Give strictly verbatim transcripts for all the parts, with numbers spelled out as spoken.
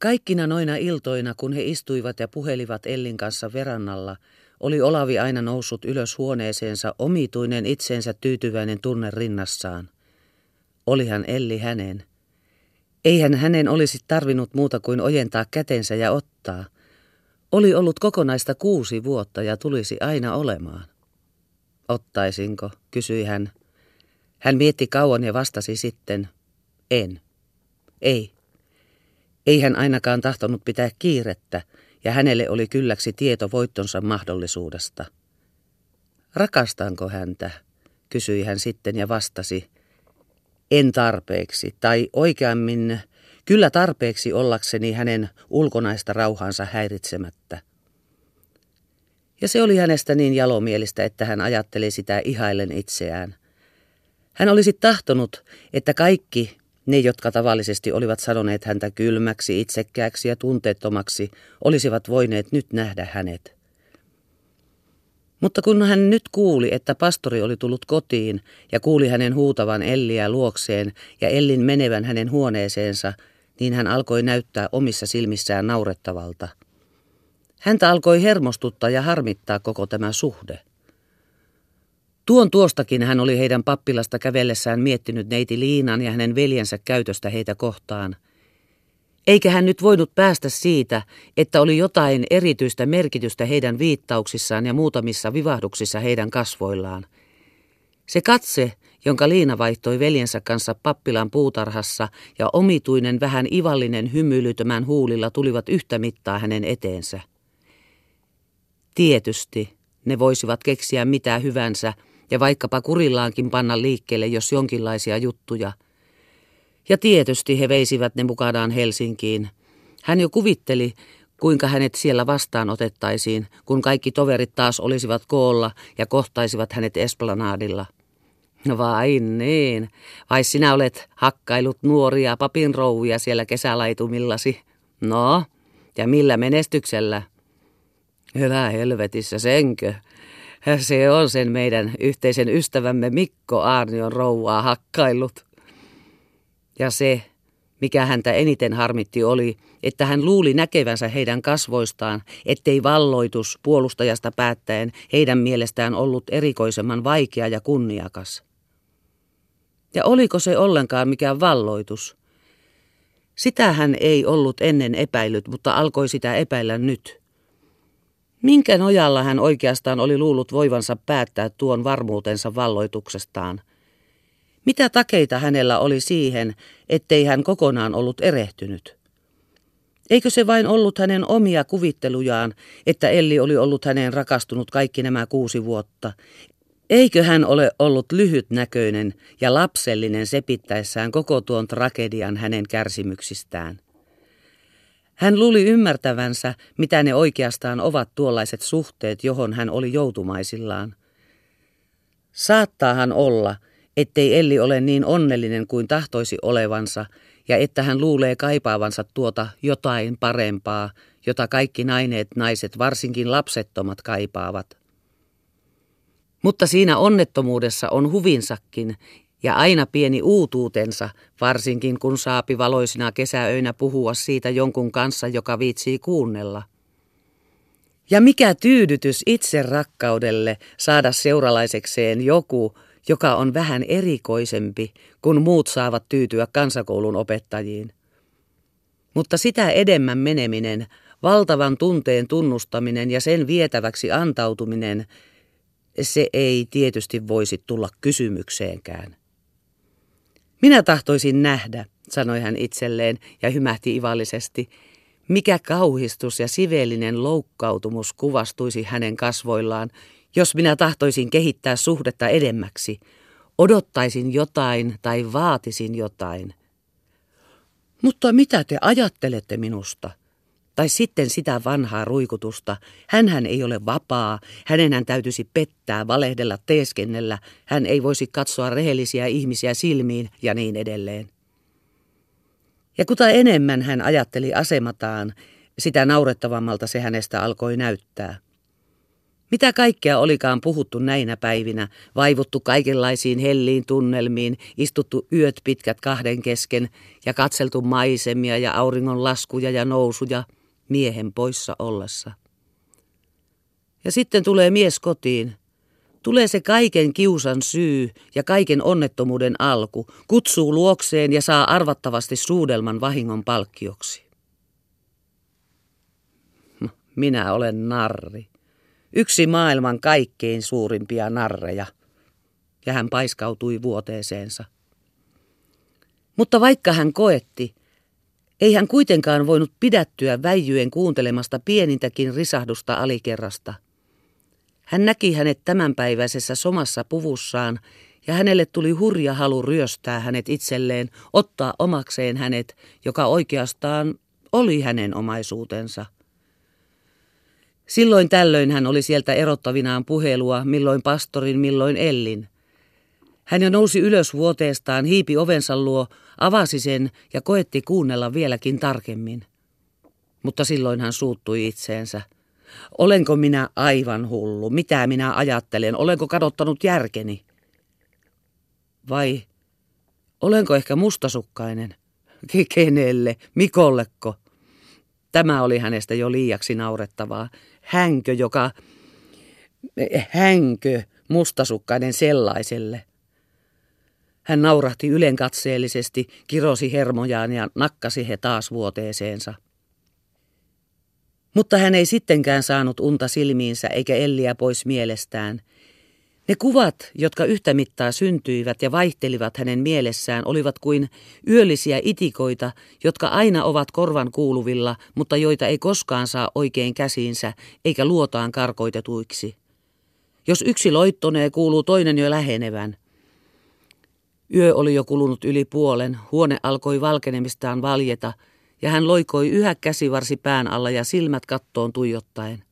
Kaikkina noina iltoina, kun he istuivat ja puhelivat Ellin kanssa verannalla, oli Olavi aina noussut ylös huoneeseensa omituinen itseensä tyytyväinen tunne rinnassaan. Olihan Elli hänen. Eihän hänen olisi tarvinnut muuta kuin ojentaa kätensä ja ottaa. Oli ollut kokonaista kuusi vuotta ja tulisi aina olemaan. Ottaisinko, kysyi hän. Hän mietti kauan ja vastasi sitten, en. Ei. Ei hän ainakaan tahtonut pitää kiirettä, ja hänelle oli kylläksi tieto voittonsa mahdollisuudesta. Rakastanko häntä, kysyi hän sitten ja vastasi, en tarpeeksi, tai oikeammin, kyllä tarpeeksi ollakseni hänen ulkonaista rauhaansa häiritsemättä. Ja se oli hänestä niin jalomielistä, että hän ajatteli sitä ihaillen itseään. Hän olisi tahtonut, että kaikki ne, jotka tavallisesti olivat sanoneet häntä kylmäksi, itsekkääksi ja tunteettomaksi, olisivat voineet nyt nähdä hänet. Mutta kun hän nyt kuuli, että pastori oli tullut kotiin ja kuuli hänen huutavan Elliä luokseen ja Ellin menevän hänen huoneeseensa, niin hän alkoi näyttää omissa silmissään naurettavalta. Häntä alkoi hermostuttaa ja harmittaa koko tämä suhde. Tuon tuostakin hän oli heidän pappilasta kävellessään miettinyt neiti Liinan ja hänen veljensä käytöstä heitä kohtaan. Eikä hän nyt voinut päästä siitä, että oli jotain erityistä merkitystä heidän viittauksissaan ja muutamissa vivahduksissa heidän kasvoillaan. Se katse, jonka Liina vaihtoi veljensä kanssa pappilan puutarhassa ja omituinen vähän ivallinen hymyily tämän huulilla tulivat yhtä mittaa hänen eteensä. Tietysti ne voisivat keksiä mitä hyvänsä ja vaikkapa kurillaankin panna liikkeelle, jos jonkinlaisia juttuja. Ja tietysti he veisivät ne mukanaan Helsinkiin. Hän jo kuvitteli, kuinka hänet siellä vastaan otettaisiin, kun kaikki toverit taas olisivat koolla ja kohtaisivat hänet esplanadilla. No vai niin, vai sinä olet hakkailut nuoria papinrouvia siellä kesälaitumillasi. No, ja millä menestyksellä? Hyvä helvetissä, senkö? Se on sen meidän yhteisen ystävämme Mikko Aarnion rouvaa hakkaillut. Ja se, mikä häntä eniten harmitti, oli, että hän luuli näkevänsä heidän kasvoistaan, ettei valloitus puolustajasta päättäen heidän mielestään ollut erikoisemman vaikea ja kunniakas. Ja oliko se ollenkaan mikään valloitus? Sitä hän ei ollut ennen epäillyt, mutta alkoi sitä epäillä nyt. Minkä nojalla hän oikeastaan oli luullut voivansa päättää tuon varmuutensa valloituksestaan? Mitä takeita hänellä oli siihen, ettei hän kokonaan ollut erehtynyt? Eikö se vain ollut hänen omia kuvittelujaan, että Elli oli ollut häneen rakastunut kaikki nämä kuusi vuotta? Eikö hän ole ollut lyhytnäköinen ja lapsellinen sepittäessään koko tuon tragedian hänen kärsimyksistään? Hän luuli ymmärtävänsä, mitä ne oikeastaan ovat tuollaiset suhteet, johon hän oli joutumaisillaan. Saattaahan olla, ettei Elli ole niin onnellinen kuin tahtoisi olevansa, ja että hän luulee kaipaavansa tuota jotain parempaa, jota kaikki naineet naiset, varsinkin lapsettomat, kaipaavat. Mutta siinä onnettomuudessa on huvinsakin, ja aina pieni uutuutensa, varsinkin kun saapi valoisina kesäöinä puhua siitä jonkun kanssa, joka viitsii kuunnella. Ja mikä tyydytys itse rakkaudelle saada seuralaisekseen joku, joka on vähän erikoisempi, kun muut saavat tyytyä kansakoulun opettajiin. Mutta sitä edemmän meneminen, valtavan tunteen tunnustaminen ja sen vietäväksi antautuminen, se ei tietysti voisi tulla kysymykseenkään. Minä tahtoisin nähdä, sanoi hän itselleen ja hymähti ivallisesti, mikä kauhistus ja siveellinen loukkautumus kuvastuisi hänen kasvoillaan, jos minä tahtoisin kehittää suhdetta edemmäksi, odottaisin jotain tai vaatisin jotain. Mutta mitä te ajattelette minusta? Tai sitten sitä vanhaa ruikutusta. Hänhän ei ole vapaa, hänenhän täytyisi pettää, valehdella, teeskennellä, hän ei voisi katsoa rehellisiä ihmisiä silmiin ja niin edelleen. Ja kuta enemmän hän ajatteli asemataan, sitä naurettavammalta se hänestä alkoi näyttää. Mitä kaikkea olikaan puhuttu näinä päivinä, vaivuttu kaikenlaisiin helliin tunnelmiin, istuttu yöt pitkät kahden kesken ja katseltu maisemia ja auringon laskuja ja nousuja miehen poissa ollessa. Ja sitten tulee mies kotiin. Tulee se kaiken kiusan syy ja kaiken onnettomuuden alku, kutsuu luokseen ja saa arvattavasti suudelman vahingon palkkioksi. Minä olen narri. Yksi maailman kaikkein suurimpia narreja. Ja hän paiskautui vuoteeseensa. Mutta vaikka hän koetti, ei hän kuitenkaan voinut pidättyä väijyen kuuntelemasta pienintäkin risahdusta alikerrasta. Hän näki hänet tämänpäiväisessä somassa puvussaan, ja hänelle tuli hurja halu ryöstää hänet itselleen, ottaa omakseen hänet, joka oikeastaan oli hänen omaisuutensa. Silloin tällöin hän oli sieltä erottavinaan puhelua, milloin pastorin, milloin Ellin. Hän jo nousi ylös vuoteestaan, hiipi ovensa luo, avasi sen ja koetti kuunnella vieläkin tarkemmin. Mutta silloin hän suuttui itseensä. Olenko minä aivan hullu? Mitä minä ajattelen? Olenko kadottanut järkeni? Vai olenko ehkä mustasukkainen? Kenelle? Mikolleko? Tämä oli hänestä jo liiaksi naurettavaa. Hänkö, joka... Hänkö, mustasukkainen sellaiselle? Hän naurahti ylenkatseellisesti, kirosi hermojaan ja nakkasi he taas vuoteeseensa. Mutta hän ei sittenkään saanut unta silmiinsä eikä Elliä pois mielestään. Ne kuvat, jotka yhtä mittaa syntyivät ja vaihtelivat hänen mielessään, olivat kuin yöllisiä itikoita, jotka aina ovat korvan kuuluvilla, mutta joita ei koskaan saa oikein käsiinsä eikä luotaan karkoitetuiksi. Jos yksi loittonee, kuuluu toinen jo lähenevän. Yö oli jo kulunut yli puolen, huone alkoi valkenemistaan valjeta, ja hän loikoi yhä käsivarsi pään alla ja silmät kattoon tuijottaen.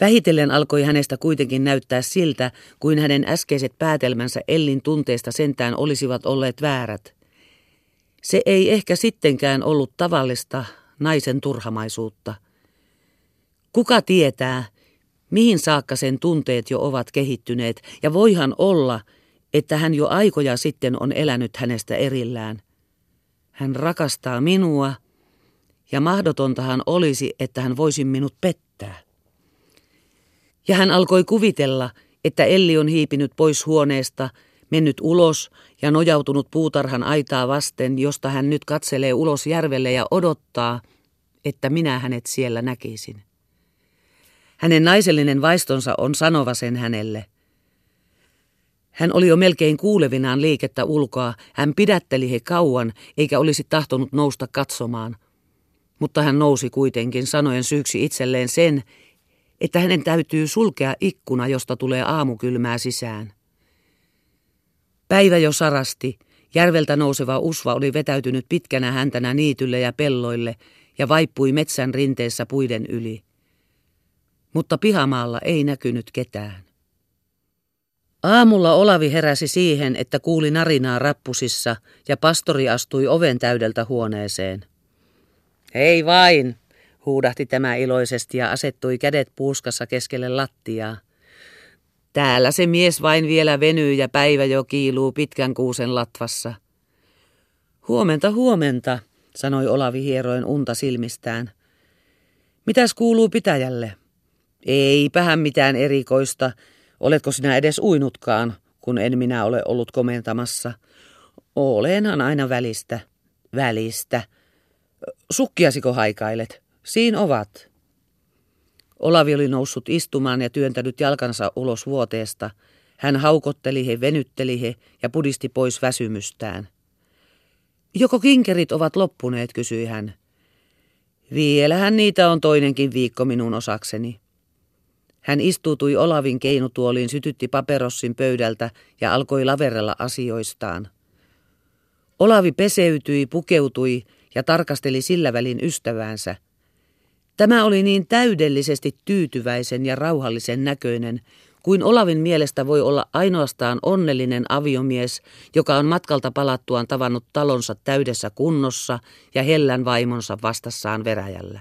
Vähitellen alkoi hänestä kuitenkin näyttää siltä, kuin hänen äskeiset päätelmänsä Ellin tunteista sentään olisivat olleet väärät. Se ei ehkä sittenkään ollut tavallista naisen turhamaisuutta. Kuka tietää, mihin saakka sen tunteet jo ovat kehittyneet, ja voihan olla, että hän jo aikoja sitten on elänyt hänestä erillään. Hän rakastaa minua, ja mahdotontahan olisi, että hän voisi minut pettää. Ja hän alkoi kuvitella, että Elli on hiipinyt pois huoneesta, mennyt ulos ja nojautunut puutarhan aitaa vasten, josta hän nyt katselee ulos järvelle ja odottaa, että minä hänet siellä näkisin. Hänen naisellinen vaistonsa on sanova sen hänelle. Hän oli jo melkein kuulevinaan liikettä ulkoa, hän pidätteli he kauan, eikä olisi tahtonut nousta katsomaan. Mutta hän nousi kuitenkin sanoen syyksi itselleen sen, että hänen täytyy sulkea ikkuna, josta tulee aamukylmää sisään. Päivä jo sarasti, järveltä nouseva usva oli vetäytynyt pitkänä häntänä niitylle ja pelloille ja vaippui metsän rinteessä puiden yli. Mutta pihamaalla ei näkynyt ketään. Aamulla Olavi heräsi siihen, että kuuli narinaa rappusissa ja pastori astui oven täydeltä huoneeseen. Hei vain, huudahti tämä iloisesti ja asettui kädet puuskassa keskelle lattiaa. Täällä se mies vain vielä venyy ja päivä jo kiiluu pitkän kuusen latvassa. Huomenta, huomenta, sanoi Olavi hieroen unta silmistään. Mitäs kuuluu pitäjälle? Eipähän mitään erikoista. Oletko sinä edes uinutkaan, kun en minä ole ollut komentamassa? Olenhan aina välistä. Välistä. Sukkiasiko haikailet? Siin ovat. Olavi oli noussut istumaan ja työntänyt jalkansa ulos vuoteesta. Hän haukotteli he, venytteli he ja pudisti pois väsymystään. Joko kinkerit ovat loppuneet, kysyi hän. Vielähän niitä on toinenkin viikko minun osakseni. Hän istuutui Olavin keinutuoliin, sytytti paperossin pöydältä ja alkoi laverella asioistaan. Olavi peseytyi, pukeutui ja tarkasteli sillä välin ystäväänsä. Tämä oli niin täydellisesti tyytyväisen ja rauhallisen näköinen, kuin Olavin mielestä voi olla ainoastaan onnellinen aviomies, joka on matkalta palattuaan tavannut talonsa täydessä kunnossa ja hellän vaimonsa vastassaan veräjällä.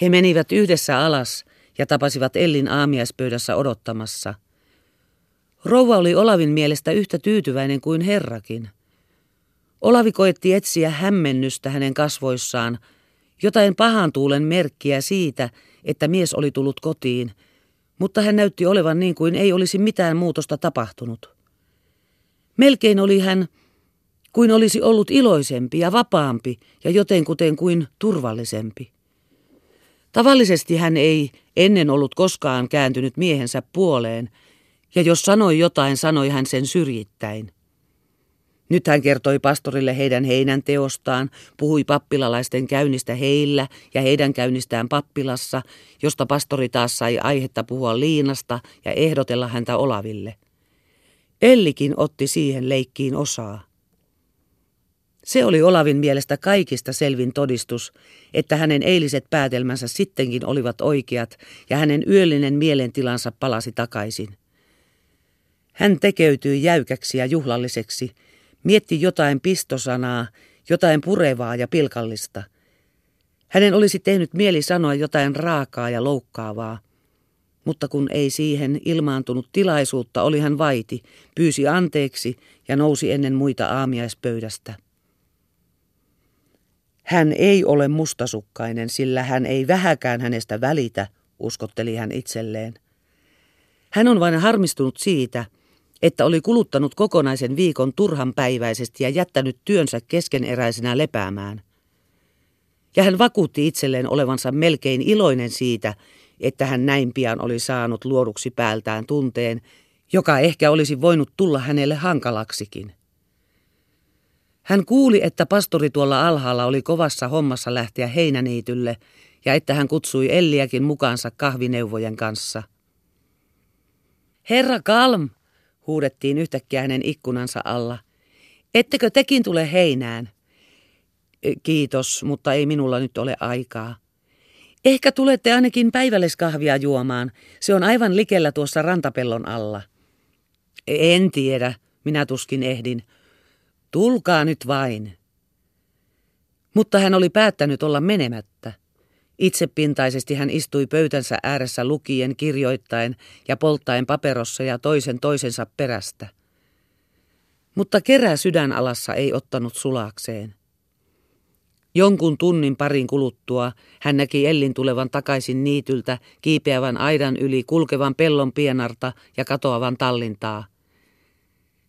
He menivät yhdessä alas ja tapasivat Ellin aamiaispöydässä odottamassa. Rouva oli Olavin mielestä yhtä tyytyväinen kuin herrakin. Olavi koetti etsiä hämmennystä hänen kasvoissaan, jotain pahan tuulen merkkiä siitä, että mies oli tullut kotiin, mutta hän näytti olevan niin kuin ei olisi mitään muutosta tapahtunut. Melkein oli hän kuin olisi ollut iloisempi ja vapaampi ja jotenkuten kuin turvallisempi. Tavallisesti hän ei ennen ollut koskaan kääntynyt miehensä puoleen, ja jos sanoi jotain, sanoi hän sen syrjittäin. Nyt hän kertoi pastorille heidän heinänteostaan, puhui pappilalaisten käynnistä heillä ja heidän käynnistään pappilassa, josta pastori taas sai aihetta puhua Liinasta ja ehdotella häntä Olaville. Ellikin otti siihen leikkiin osaa. Se oli Olavin mielestä kaikista selvin todistus, että hänen eiliset päätelmänsä sittenkin olivat oikeat ja hänen yöllinen mielentilansa palasi takaisin. Hän tekeytyi jäykäksi ja juhlalliseksi, mietti jotain pistosanaa, jotain purevaa ja pilkallista. Hänen olisi tehnyt mieli sanoa jotain raakaa ja loukkaavaa, mutta kun ei siihen ilmaantunut tilaisuutta, oli hän vaiti, pyysi anteeksi ja nousi ennen muita aamiaispöydästä. Hän ei ole mustasukkainen, sillä hän ei vähäkään hänestä välitä, uskotteli hän itselleen. Hän on vain harmistunut siitä, että oli kuluttanut kokonaisen viikon turhanpäiväisesti ja jättänyt työnsä keskeneräisenä lepäämään. Ja hän vakuutti itselleen olevansa melkein iloinen siitä, että hän näin pian oli saanut luoduksi päältään tunteen, joka ehkä olisi voinut tulla hänelle hankalaksikin. Hän kuuli, että pastori tuolla alhaalla oli kovassa hommassa lähteä heinäniitylle ja että hän kutsui Elliäkin mukaansa kahvineuvojen kanssa. Herra Kalm, huudettiin yhtäkkiä hänen ikkunansa alla. Ettekö tekin tule heinään? Kiitos, mutta ei minulla nyt ole aikaa. Ehkä tulette ainakin päivälleskahvia juomaan. Se on aivan likellä tuossa rantapellon alla. En tiedä, minä tuskin ehdin. Tulkaa nyt vain. Mutta hän oli päättänyt olla menemättä. Itsepintaisesti hän istui pöytänsä ääressä lukien, kirjoittain ja polttaen paperossa ja toisen toisensa perästä. Mutta kerä sydänalassa ei ottanut sulakseen. Jonkun tunnin parin kuluttua hän näki Ellin tulevan takaisin niityltä, kiipeävän aidan yli, kulkevan pellon pienarta ja katoavan tallintaa.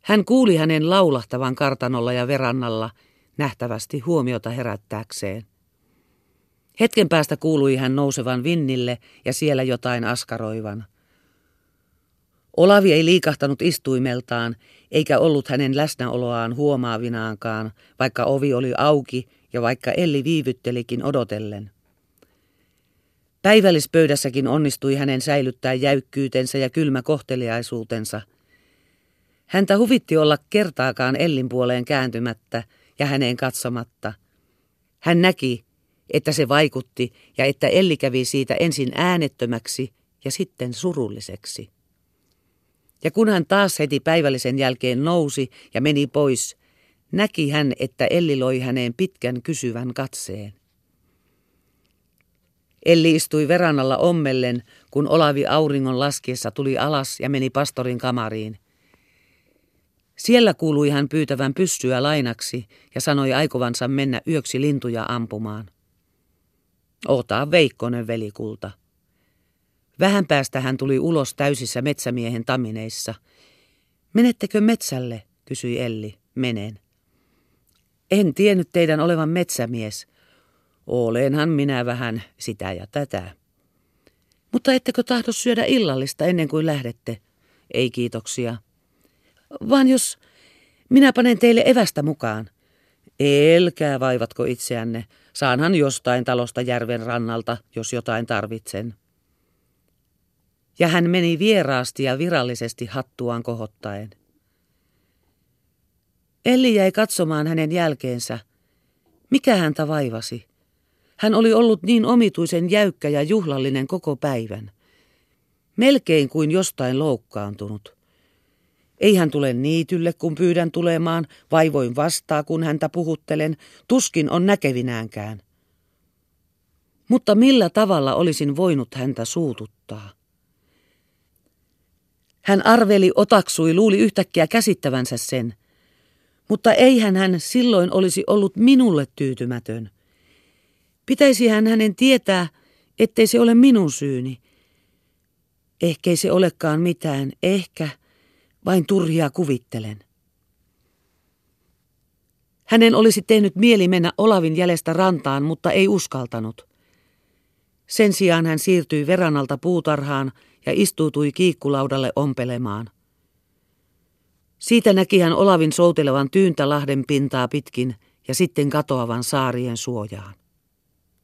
Hän kuuli hänen laulahtavan kartanolla ja verannalla, nähtävästi huomiota herättääkseen. Hetken päästä kuului hän nousevan vinnille ja siellä jotain askaroivan. Olavi ei liikahtanut istuimeltaan, eikä ollut hänen läsnäoloaan huomaavinaankaan, vaikka ovi oli auki ja vaikka Elli viivyttelikin odotellen. Päivällispöydässäkin onnistui hänen säilyttää jäykkyytensä ja kylmä kohteliaisuutensa. Häntä huvitti olla kertaakaan Ellin puoleen kääntymättä ja häneen katsomatta. Hän näki, että se vaikutti ja että Elli kävi siitä ensin äänettömäksi ja sitten surulliseksi. Ja kun hän taas heti päivällisen jälkeen nousi ja meni pois, näki hän, että Elli loi häneen pitkän kysyvän katseen. Elli istui verannalla ommellen, kun Olavi auringon laskiessa tuli alas ja meni pastorin kamariin. Siellä kuului hän pyytävän pyssyä lainaksi ja sanoi aikovansa mennä yöksi lintuja ampumaan. Ota veikkonen, velikulta. Vähän päästä hän tuli ulos täysissä metsämiehen tamineissa. Menettekö metsälle, kysyi Elli. Menen. En tiennyt teidän olevan metsämies. Olenhan minä vähän sitä ja tätä. Mutta ettekö tahdo syödä illallista ennen kuin lähdette? Ei kiitoksia. Vaan jos minä panen teille evästä mukaan. Elkää vaivatko itseänne. Saanhan jostain talosta järven rannalta, jos jotain tarvitsen. Ja hän meni vieraasti ja virallisesti hattuaan kohottaen. Elli jäi katsomaan hänen jälkeensä. Mikä häntä vaivasi? Hän oli ollut niin omituisen jäykkä ja juhlallinen koko päivän. Melkein kuin jostain loukkaantunut. Ei hän tule niitylle, kun pyydän tulemaan, vaivoin vastaa, kun häntä puhuttelen, tuskin on näkevinäänkään. Mutta millä tavalla olisin voinut häntä suututtaa? Hän arveli, otaksui, luuli yhtäkkiä käsittävänsä sen. Mutta eihän hän silloin olisi ollut minulle tyytymätön. Pitäisihän hänen tietää, ettei se ole minun syyni. Ehkei se olekaan mitään, ehkä vain turhia kuvittelen. Hänen olisi tehnyt mieli mennä Olavin jäljestä rantaan, mutta ei uskaltanut. Sen sijaan hän siirtyi veranalta puutarhaan ja istuutui kiikkulaudalle ompelemaan. Siitä näki hän Olavin soutelevan tyyntä lahden pintaa pitkin ja sitten katoavan saarien suojaan.